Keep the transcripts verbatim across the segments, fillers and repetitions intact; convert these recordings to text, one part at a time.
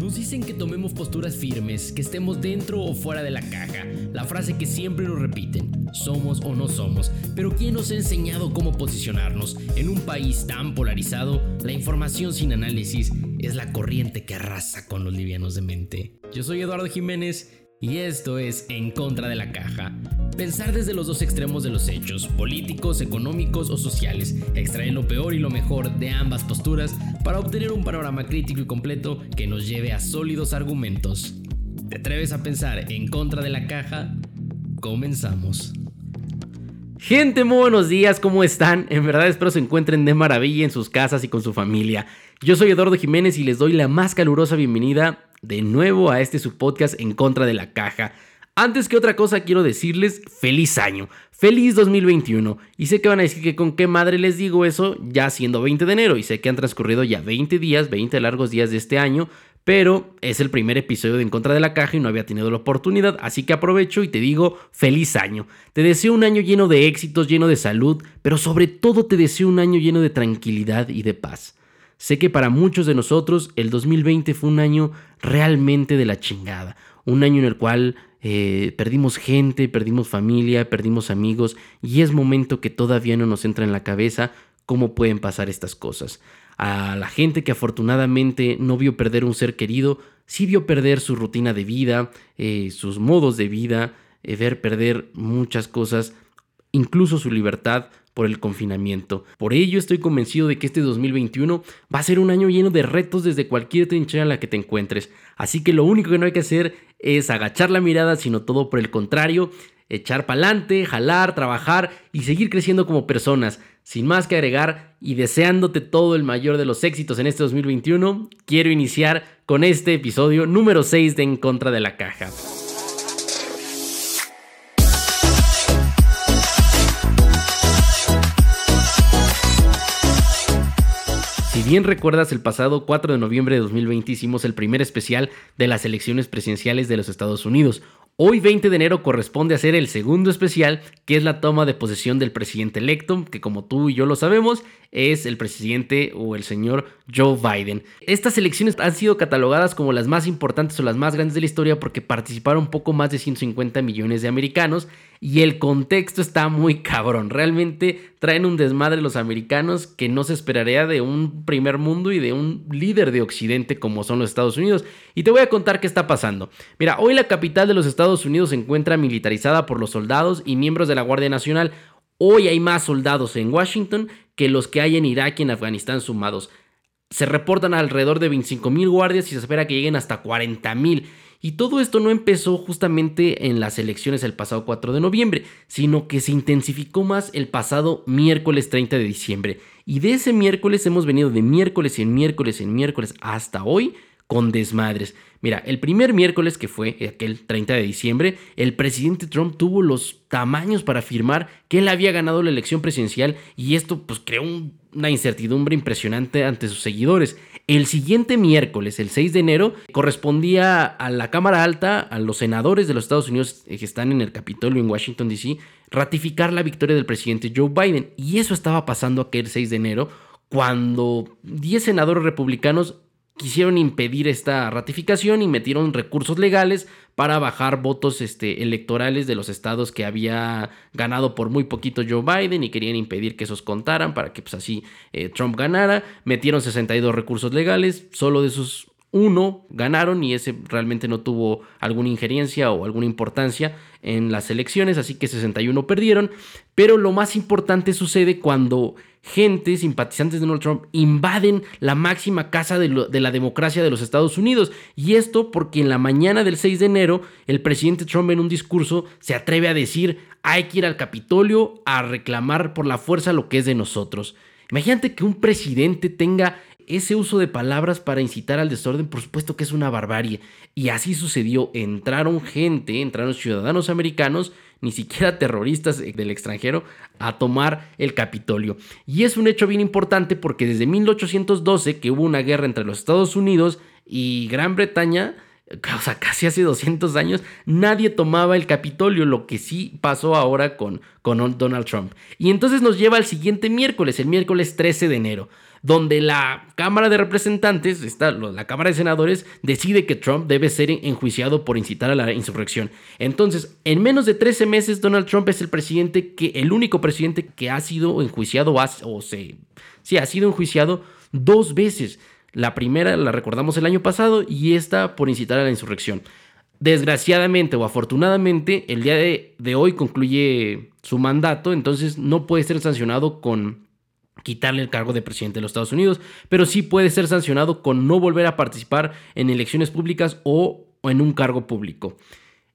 Nos dicen que tomemos posturas firmes, que estemos dentro o fuera de la caja. La frase que siempre nos repiten, somos o no somos. Pero ¿quién nos ha enseñado cómo posicionarnos? En un país tan polarizado, la información sin análisis es la corriente que arrasa con los livianos de mente. Yo soy Eduardo Jiménez y esto es En Contra de la Caja. Pensar desde los dos extremos de los hechos, políticos, económicos o sociales, extraer lo peor y lo mejor de ambas posturas para obtener un panorama crítico y completo que nos lleve a sólidos argumentos. ¿Te atreves a pensar en contra de la caja? Comenzamos. Gente, muy buenos días, ¿cómo están? En verdad espero se encuentren de maravilla en sus casas y con su familia. Yo soy Eduardo Jiménez y les doy la más calurosa bienvenida de nuevo a este su podcast En Contra de la Caja. Antes que otra cosa quiero decirles feliz año, feliz dos mil veintiuno, y sé que van a decir que con qué madre les digo eso ya siendo veinte de enero, y sé que han transcurrido ya veinte días, veinte largos días de este año, pero es el primer episodio de En Contra de la Caja y no había tenido la oportunidad, así que aprovecho y te digo feliz año. Te deseo un año lleno de éxitos, lleno de salud, pero sobre todo te deseo un año lleno de tranquilidad y de paz. Sé que para muchos de nosotros el dos mil veinte fue un año realmente de la chingada, un año en el cual Eh, perdimos gente, perdimos familia, perdimos amigos, y es momento que todavía no nos entra en la cabeza cómo pueden pasar estas cosas. A la gente que afortunadamente no vio perder un ser querido, sí vio perder su rutina de vida, eh, sus modos de vida, eh, ver perder muchas cosas, incluso su libertad por el confinamiento. Por ello estoy convencido de que este dos mil veintiuno va a ser un año lleno de retos desde cualquier trinchera en la que te encuentres. Así que lo único que no hay que hacer es agachar la mirada, sino todo por el contrario, echar pa'lante, jalar, trabajar y seguir creciendo como personas. Sin más que agregar y deseándote todo el mayor de los éxitos en este dos mil veintiuno, quiero iniciar con este episodio número seis de En Contra de la Caja. Bien recuerdas, el pasado cuatro de noviembre de dos mil veinte hicimos el primer especial de las elecciones presidenciales de los Estados Unidos. Hoy veinte de enero corresponde hacer el segundo especial, que es la toma de posesión del presidente electo, que como tú y yo lo sabemos, es el presidente o el señor Joe Biden. Estas elecciones han sido catalogadas como las más importantes o las más grandes de la historia porque participaron poco más de ciento cincuenta millones de americanos y el contexto está muy cabrón. Realmente traen un desmadre los americanos que no se esperaría de un primer mundo y de un líder de occidente como son los Estados Unidos. Y te voy a contar qué está pasando. Mira, hoy la capital de los Estados Unidos se encuentra militarizada por los soldados y miembros de la Guardia Nacional. Hoy hay más soldados en Washington que los que hay en Irak y en Afganistán sumados. Se reportan alrededor de veinticinco mil guardias y se espera que lleguen hasta cuarenta mil. Y todo esto no empezó justamente en las elecciones el pasado cuatro de noviembre, sino que se intensificó más el pasado miércoles treinta de diciembre. Y de ese miércoles hemos venido de miércoles en miércoles en miércoles hasta hoy con desmadres. Mira, el primer miércoles, que fue aquel treinta de diciembre, el presidente Trump tuvo los tamaños para afirmar que él había ganado la elección presidencial y esto pues creó un, una incertidumbre impresionante ante sus seguidores. El siguiente miércoles, el seis de enero, correspondía a la Cámara Alta, a los senadores de los Estados Unidos que están en el Capitolio en Washington D C, ratificar la victoria del presidente Joe Biden. Y eso estaba pasando aquel seis de enero, cuando diez senadores republicanos quisieron impedir esta ratificación y metieron recursos legales para bajar votos este, electorales de los estados que había ganado por muy poquito Joe Biden y querían impedir que esos contaran para que pues, así eh, Trump ganara. Metieron sesenta y dos recursos legales, solo de esos uno ganaron y ese realmente no tuvo alguna injerencia o alguna importancia en las elecciones, así que sesenta y uno perdieron. Pero lo más importante sucede cuando gente, simpatizantes de Donald Trump, invaden la máxima casa de, lo, de la democracia de los Estados Unidos. Y esto porque en la mañana del seis de enero, el presidente Trump en un discurso se atreve a decir: hay que ir al Capitolio a reclamar por la fuerza lo que es de nosotros. Imagínate que un presidente tenga ese uso de palabras para incitar al desorden. Por supuesto que es una barbarie. Y así sucedió. Entraron gente, entraron ciudadanos americanos, ni siquiera terroristas del extranjero, a tomar el Capitolio. Y es un hecho bien importante porque desde mil ochocientos doce, que hubo una guerra entre los Estados Unidos y Gran Bretaña, o sea, casi hace doscientos años, nadie tomaba el Capitolio, lo que sí pasó ahora con, con Donald Trump. Y entonces nos lleva al siguiente miércoles, el miércoles trece de enero. donde la Cámara de Representantes, esta, la Cámara de Senadores, decide que Trump debe ser enjuiciado por incitar a la insurrección. Entonces, en menos de trece meses, Donald Trump es el presidente que, el único presidente que ha sido enjuiciado, o se, sí, ha sido enjuiciado dos veces. La primera la recordamos el año pasado y esta por incitar a la insurrección. Desgraciadamente o afortunadamente, el día de, de hoy concluye su mandato, entonces no puede ser sancionado con quitarle el cargo de presidente de los Estados Unidos, pero sí puede ser sancionado con no volver a participar en elecciones públicas o, o en un cargo público.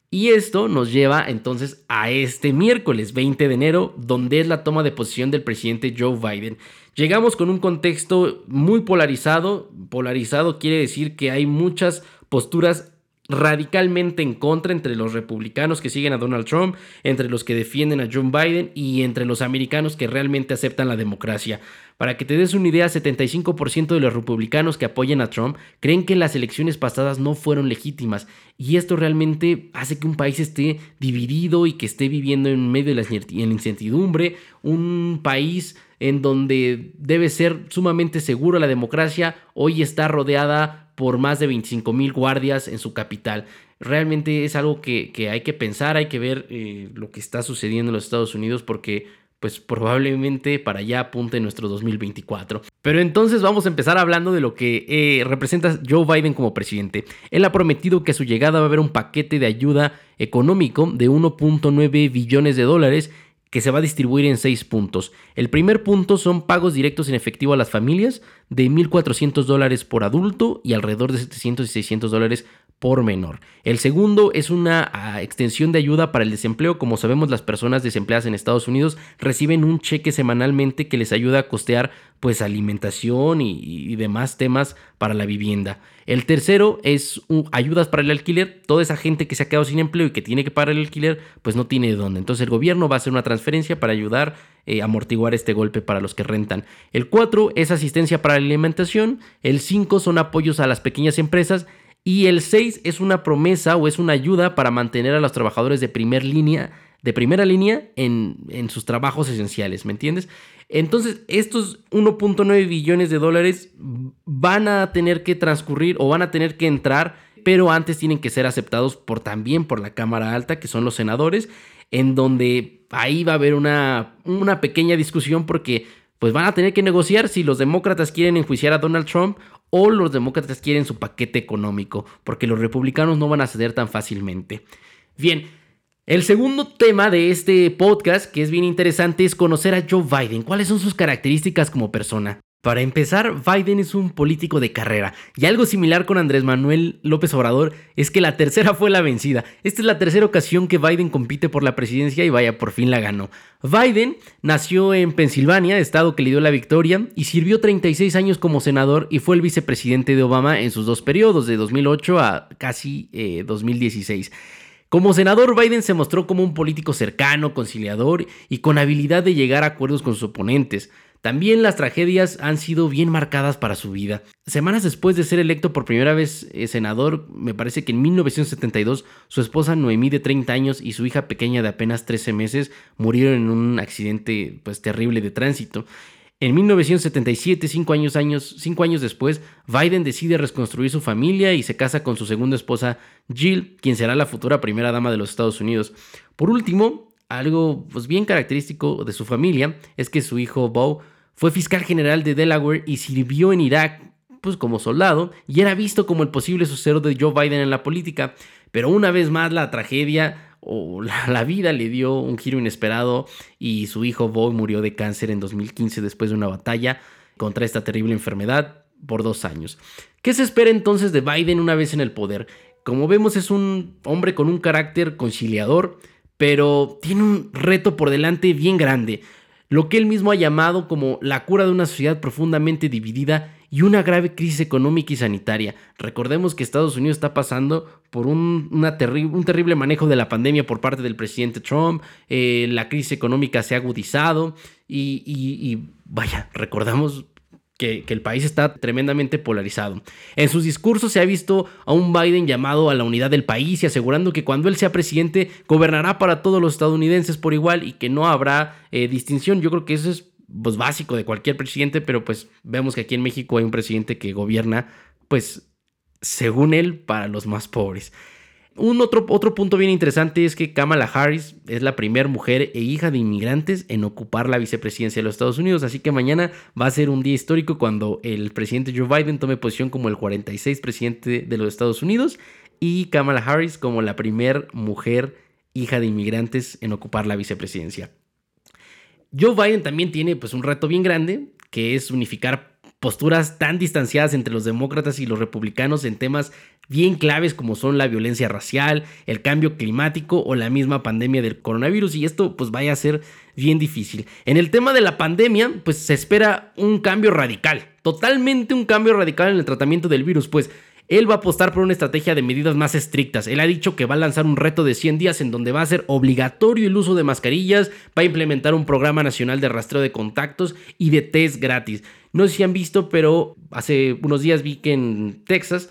Y esto nos lleva entonces a este miércoles veinte de enero, donde es la toma de posesión del presidente Joe Biden. Llegamos con un contexto muy polarizado. Polarizado quiere decir que hay muchas posturas radicalmente en contra entre los republicanos que siguen a Donald Trump, entre los que defienden a Joe Biden y entre los americanos que realmente aceptan la democracia. Para que te des una idea, setenta y cinco por ciento de los republicanos que apoyan a Trump creen que las elecciones pasadas no fueron legítimas, y esto realmente hace que un país esté dividido y que esté viviendo en medio de la incertidumbre, un país en donde debe ser sumamente seguro la democracia, hoy está rodeada por más de veinticinco mil guardias en su capital. Realmente es algo que, que hay que pensar, hay que ver eh, lo que está sucediendo en los Estados Unidos, porque pues probablemente para allá apunte nuestro dos mil veinticuatro. Pero entonces vamos a empezar hablando de lo que eh, representa Joe Biden como presidente. Él ha prometido que a su llegada va a haber un paquete de ayuda económico de uno punto nueve billones de dólares que se va a distribuir en seis puntos. El primer punto son pagos directos en efectivo a las familias de mil cuatrocientos dólares por adulto y alrededor de setecientos y seiscientos dólares por menor. El segundo es una a, extensión de ayuda para el desempleo. Como sabemos, las personas desempleadas en Estados Unidos reciben un cheque semanalmente que les ayuda a costear pues alimentación y, y demás temas para la vivienda. El tercero es uh, ayudas para el alquiler. Toda esa gente que se ha quedado sin empleo y que tiene que pagar el alquiler, pues no tiene de dónde. Entonces el gobierno va a hacer una transferencia para ayudar Eh, amortiguar este golpe para los que rentan. El cuatro es asistencia para la alimentación, el cinco son apoyos a las pequeñas empresas y el seis es una promesa o es una ayuda para mantener a los trabajadores de primer línea, de primera línea en, en sus trabajos esenciales, ¿me entiendes? Entonces estos uno punto nueve billones de dólares van a tener que transcurrir o van a tener que entrar, pero antes tienen que ser aceptados por, también por la Cámara Alta, que son los senadores, en donde ahí va a haber una, una pequeña discusión porque pues van a tener que negociar si los demócratas quieren enjuiciar a Donald Trump o los demócratas quieren su paquete económico, porque los republicanos no van a ceder tan fácilmente. Bien, el segundo tema de este podcast, que es bien interesante, es conocer a Joe Biden. ¿Cuáles son sus características como persona? Para empezar, Biden es un político de carrera, y algo similar con Andrés Manuel López Obrador es que la tercera fue la vencida. Esta es la tercera ocasión que Biden compite por la presidencia y vaya, por fin la ganó. Biden nació en Pensilvania, estado que le dio la victoria, y sirvió treinta y seis años como senador y fue el vicepresidente de Obama en sus dos periodos, de dos mil ocho a casi eh, dos mil dieciséis. Como senador, Biden se mostró como un político cercano, conciliador y con habilidad de llegar a acuerdos con sus oponentes. También las tragedias han sido bien marcadas para su vida. Semanas después de ser electo por primera vez eh, senador, me parece que en mil novecientos setenta y dos, su esposa Noemí de treinta años y su hija pequeña de apenas trece meses murieron en un accidente pues, terrible de tránsito. En mil novecientos setenta y siete, cinco años, años, cinco años después, Biden decide reconstruir su familia y se casa con su segunda esposa Jill, quien será la futura primera dama de los Estados Unidos. Por último, algo pues, bien característico de su familia es que su hijo Beau fue fiscal general de Delaware y sirvió en Irak pues, como soldado, y era visto como el posible sucesor de Joe Biden en la política. Pero una vez más la tragedia o la, la vida le dio un giro inesperado y su hijo Beau murió de cáncer en dos mil quince después de una batalla contra esta terrible enfermedad por dos años. ¿Qué se espera entonces de Biden una vez en el poder? Como vemos, es un hombre con un carácter conciliador, pero tiene un reto por delante bien grande, lo que él mismo ha llamado como la cura de una sociedad profundamente dividida y una grave crisis económica y sanitaria. Recordemos que Estados Unidos está pasando por un, una terri- un terrible manejo de la pandemia por parte del presidente Trump, eh, la crisis económica se ha agudizado y, y, y vaya, recordamos Que, que el país está tremendamente polarizado. En sus discursos se ha visto a un Biden llamado a la unidad del país y asegurando que cuando él sea presidente gobernará para todos los estadounidenses por igual y que no habrá eh, distinción. Yo creo que eso es pues, básico de cualquier presidente, pero pues vemos que aquí en México hay un presidente que gobierna, pues, según él, para los más pobres. Un otro, otro punto bien interesante es que Kamala Harris es la primera mujer e hija de inmigrantes en ocupar la vicepresidencia de los Estados Unidos. Así que mañana va a ser un día histórico cuando el presidente Joe Biden tome posición como el cuarenta y seis presidente de los Estados Unidos y Kamala Harris como la primera mujer hija de inmigrantes en ocupar la vicepresidencia. Joe Biden también tiene, pues, un reto bien grande, que es unificar posturas tan distanciadas entre los demócratas y los republicanos en temas bien claves como son la violencia racial, el cambio climático o la misma pandemia del coronavirus, y esto pues vaya a ser bien difícil. En el tema de la pandemia, pues se espera un cambio radical, totalmente un cambio radical en el tratamiento del virus, pues él va a apostar por una estrategia de medidas más estrictas. Él ha dicho que va a lanzar un reto de cien días en donde va a ser obligatorio el uso de mascarillas, va a implementar un programa nacional de rastreo de contactos y de test gratis. No sé si han visto, pero hace unos días vi que en Texas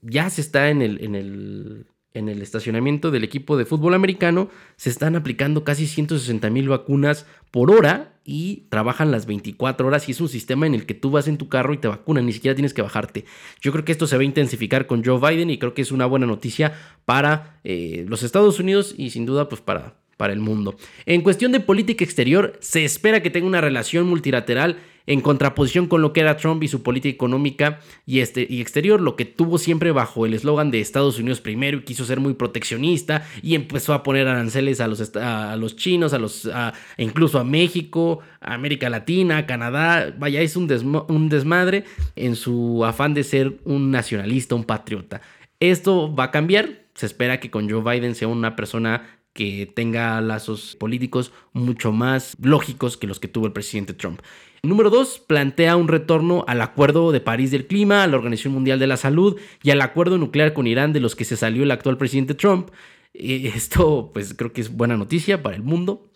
ya se está en el, en el, en el estacionamiento del equipo de fútbol americano, se están aplicando casi ciento sesenta mil vacunas por hora y trabajan las veinticuatro horas, y es un sistema en el que tú vas en tu carro y te vacunan, ni siquiera tienes que bajarte. Yo creo que esto se va a intensificar con Joe Biden y creo que es una buena noticia para eh, los Estados Unidos y sin duda pues para, para el mundo. En cuestión de política exterior, se espera que tenga una relación multilateral en contraposición con lo que era Trump y su política económica y, este, y exterior, lo que tuvo siempre bajo el eslogan de Estados Unidos primero, y quiso ser muy proteccionista y empezó a poner aranceles a los, a los chinos, a los, a, incluso a México, a América Latina, a Canadá. Vaya, es un, desma- un desmadre en su afán de ser un nacionalista, un patriota. Esto va a cambiar. Se espera que con Joe Biden sea una persona que tenga lazos políticos mucho más lógicos que los que tuvo el presidente Trump. Número dos, plantea un retorno al Acuerdo de París del Clima, a la Organización Mundial de la Salud y al acuerdo nuclear con Irán, de los que se salió el actual presidente Trump. Esto, pues, creo que es buena noticia para el mundo.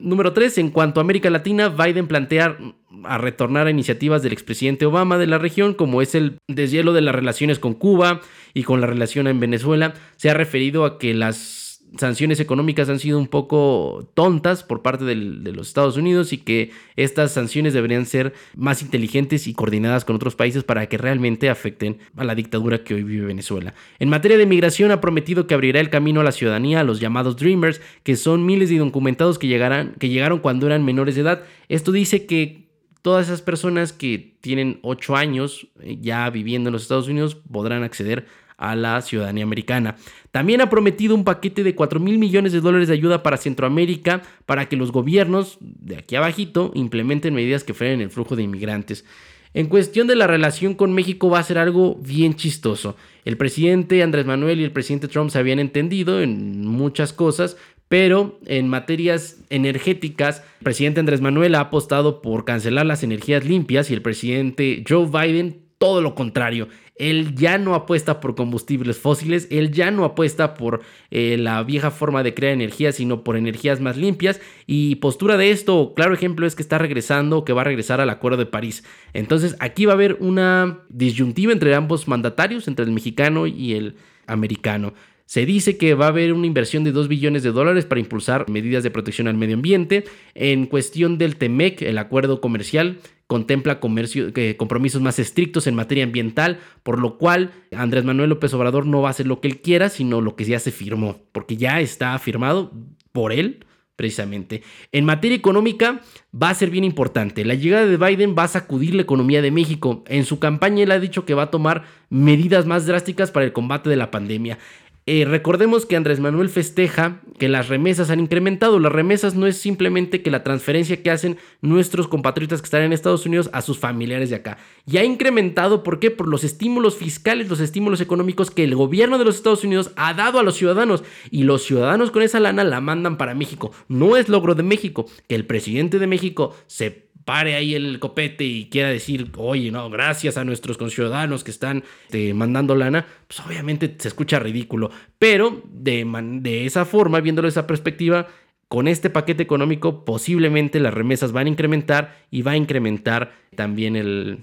Número tres, en cuanto a América Latina, Biden plantea a retornar a iniciativas del expresidente Obama de la región, como es el deshielo de las relaciones con Cuba y con la relación en Venezuela. Se ha referido a que las sanciones económicas han sido un poco tontas por parte del, de los Estados Unidos, y que estas sanciones deberían ser más inteligentes y coordinadas con otros países para que realmente afecten a la dictadura que hoy vive Venezuela. En materia de migración, ha prometido que abrirá el camino a la ciudadanía, a los llamados Dreamers, que son miles de indocumentados que, llegarán, que llegaron cuando eran menores de edad. Esto dice que todas esas personas que tienen ocho años ya viviendo en los Estados Unidos podrán acceder a la ciudadanía americana. También ha prometido un paquete de cuatro mil millones de dólares de ayuda para Centroamérica, para que los gobiernos de aquí abajito implementen medidas que frenen el flujo de inmigrantes. En cuestión de la relación con México, va a ser algo bien chistoso. El presidente Andrés Manuel y el presidente Trump se habían entendido en muchas cosas, pero en materias energéticas, el presidente Andrés Manuel ha apostado por cancelar las energías limpias y el presidente Joe Biden todo lo contrario. Él ya no apuesta por combustibles fósiles, él ya no apuesta por eh, la vieja forma de crear energía, sino por energías más limpias. Y postura de esto, claro ejemplo, es que está regresando, que va a regresar al Acuerdo de París. Entonces aquí va a haber una disyuntiva entre ambos mandatarios, entre el mexicano y el americano. Se dice que va a haber una inversión de dos billones de dólares para impulsar medidas de protección al medio ambiente. En cuestión del T-MEC, el acuerdo comercial contempla comercio, eh, compromisos más estrictos en materia ambiental, por lo cual Andrés Manuel López Obrador no va a hacer lo que él quiera, sino lo que ya se firmó, porque ya está firmado por él, precisamente. En materia económica va a ser bien importante. La llegada de Biden va a sacudir la economía de México. En su campaña él ha dicho que va a tomar medidas más drásticas para el combate de la pandemia. Eh, recordemos que Andrés Manuel festeja que las remesas han incrementado. Las remesas no es simplemente que la transferencia que hacen nuestros compatriotas que están en Estados Unidos a sus familiares de acá. Y ha incrementado, ¿por qué? Por los estímulos fiscales, los estímulos económicos que el gobierno de los Estados Unidos ha dado a los ciudadanos. Y los ciudadanos con esa lana la mandan para México. No es logro de México que el presidente de México se pare ahí el copete y quiera decir, oye, no, gracias a nuestros conciudadanos que están este, mandando lana. Pues obviamente se escucha ridículo, pero de, man- de esa forma, viéndolo de esa perspectiva, con este paquete económico posiblemente las remesas van a incrementar y va a incrementar también el,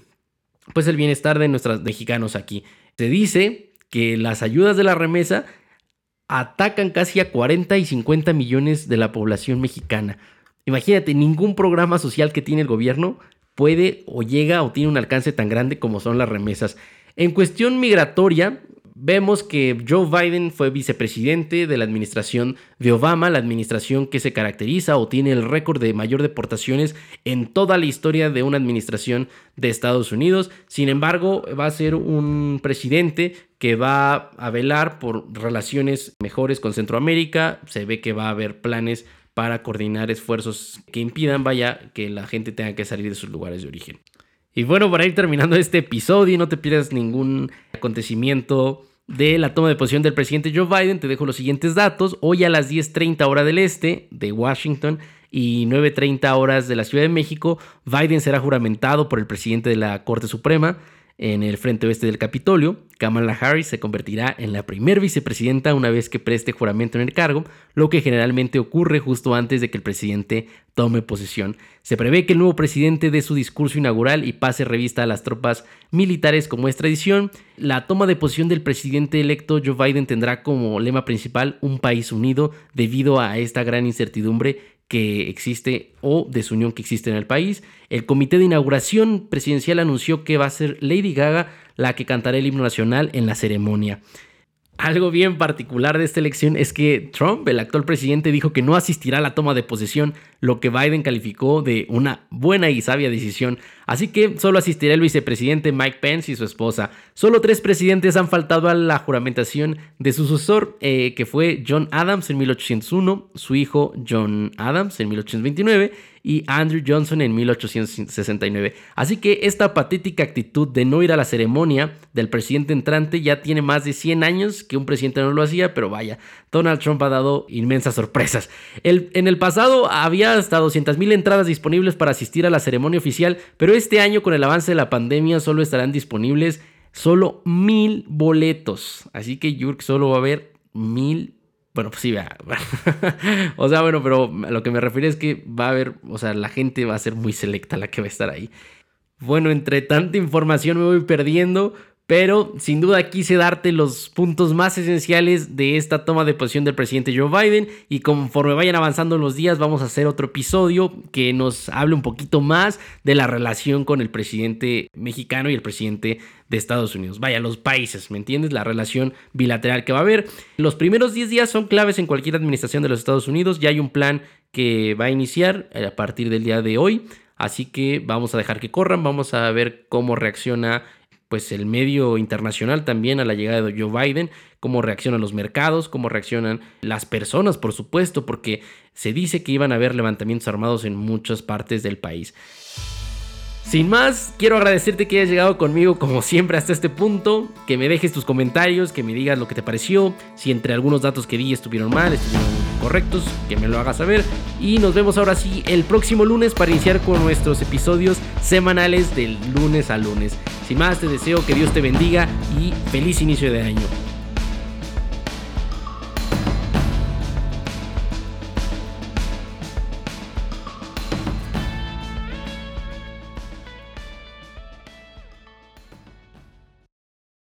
pues el bienestar de nuestros mexicanos aquí. Se dice que las ayudas de la remesa atacan casi a cuarenta y cincuenta millones de la población mexicana. Imagínate, ningún programa social que tiene el gobierno puede o llega o tiene un alcance tan grande como son las remesas. En cuestión migratoria, vemos que Joe Biden fue vicepresidente de la administración de Obama, la administración que se caracteriza o tiene el récord de mayor deportaciones en toda la historia de una administración de Estados Unidos. Sin embargo, va a ser un presidente que va a velar por relaciones mejores con Centroamérica. Se ve que va a haber planes para coordinar esfuerzos que impidan, vaya, que la gente tenga que salir de sus lugares de origen. Y bueno, para ir terminando este episodio, no te pierdas ningún acontecimiento de la toma de posesión del presidente Joe Biden, te dejo los siguientes datos. Hoy a las diez treinta hora del este de Washington y nueve treinta horas de la Ciudad de México, Biden será juramentado por el presidente de la Corte Suprema en el frente oeste del Capitolio. Kamala Harris se convertirá en la primer vicepresidenta una vez que preste juramento en el cargo, lo que generalmente ocurre justo antes de que el presidente tome posesión. Se prevé que el nuevo presidente dé su discurso inaugural y pase revista a las tropas militares como es tradición. La toma de posesión del presidente electo Joe Biden tendrá como lema principal un país unido debido a esta gran incertidumbre que existe o desunión que existe en el país. El comité de inauguración presidencial anunció que va a ser Lady Gaga la que cantará el himno nacional en la ceremonia. Algo bien particular de esta elección es que Trump, el actual presidente, dijo que no asistirá a la toma de posesión, lo que Biden calificó de una buena y sabia decisión. Así que solo asistirá el vicepresidente Mike Pence y su esposa. Solo tres presidentes han faltado a la juramentación de su sucesor, eh, que fue John Adams en mil ochocientos uno, su hijo John Adams en mil ochocientos veintinueve y Andrew Johnson en mil ochocientos sesenta y nueve. Así que esta patética actitud de no ir a la ceremonia del presidente entrante ya tiene más de cien años que un presidente no lo hacía, pero vaya, Donald Trump ha dado inmensas sorpresas. El, en el pasado había hasta doscientas mil entradas disponibles para asistir a la ceremonia oficial, pero este año con el avance de la pandemia solo estarán disponibles solo mil boletos. Así que yo creo que solo va a haber mil. Bueno, pues sí, va. O sea, bueno, pero a lo que me refiero es que va a haber, o sea, la gente va a ser muy selecta la que va a estar ahí. Bueno, entre tanta información me voy perdiendo, pero sin duda quise darte los puntos más esenciales de esta toma de posesión del presidente Joe Biden, y conforme vayan avanzando los días vamos a hacer otro episodio que nos hable un poquito más de la relación con el presidente mexicano y el presidente de Estados Unidos. Vaya, los países, ¿me entiendes? La relación bilateral que va a haber. Los primeros diez días son claves en cualquier administración de los Estados Unidos. Ya hay un plan que va a iniciar a partir del día de hoy, así que vamos a dejar que corran, vamos a ver cómo reacciona pues el medio internacional también a la llegada de Joe Biden, cómo reaccionan los mercados, cómo reaccionan las personas, por supuesto, porque se dice que iban a haber levantamientos armados en muchas partes del país. Sin más, quiero agradecerte que hayas llegado conmigo como siempre hasta este punto, que me dejes tus comentarios, que me digas lo que te pareció, si entre algunos datos que di estuvieron mal, estuvieron correctos, que me lo hagas saber, y nos vemos ahora sí el próximo lunes para iniciar con nuestros episodios semanales del lunes a lunes. Sin más, te deseo que Dios te bendiga y feliz inicio de año.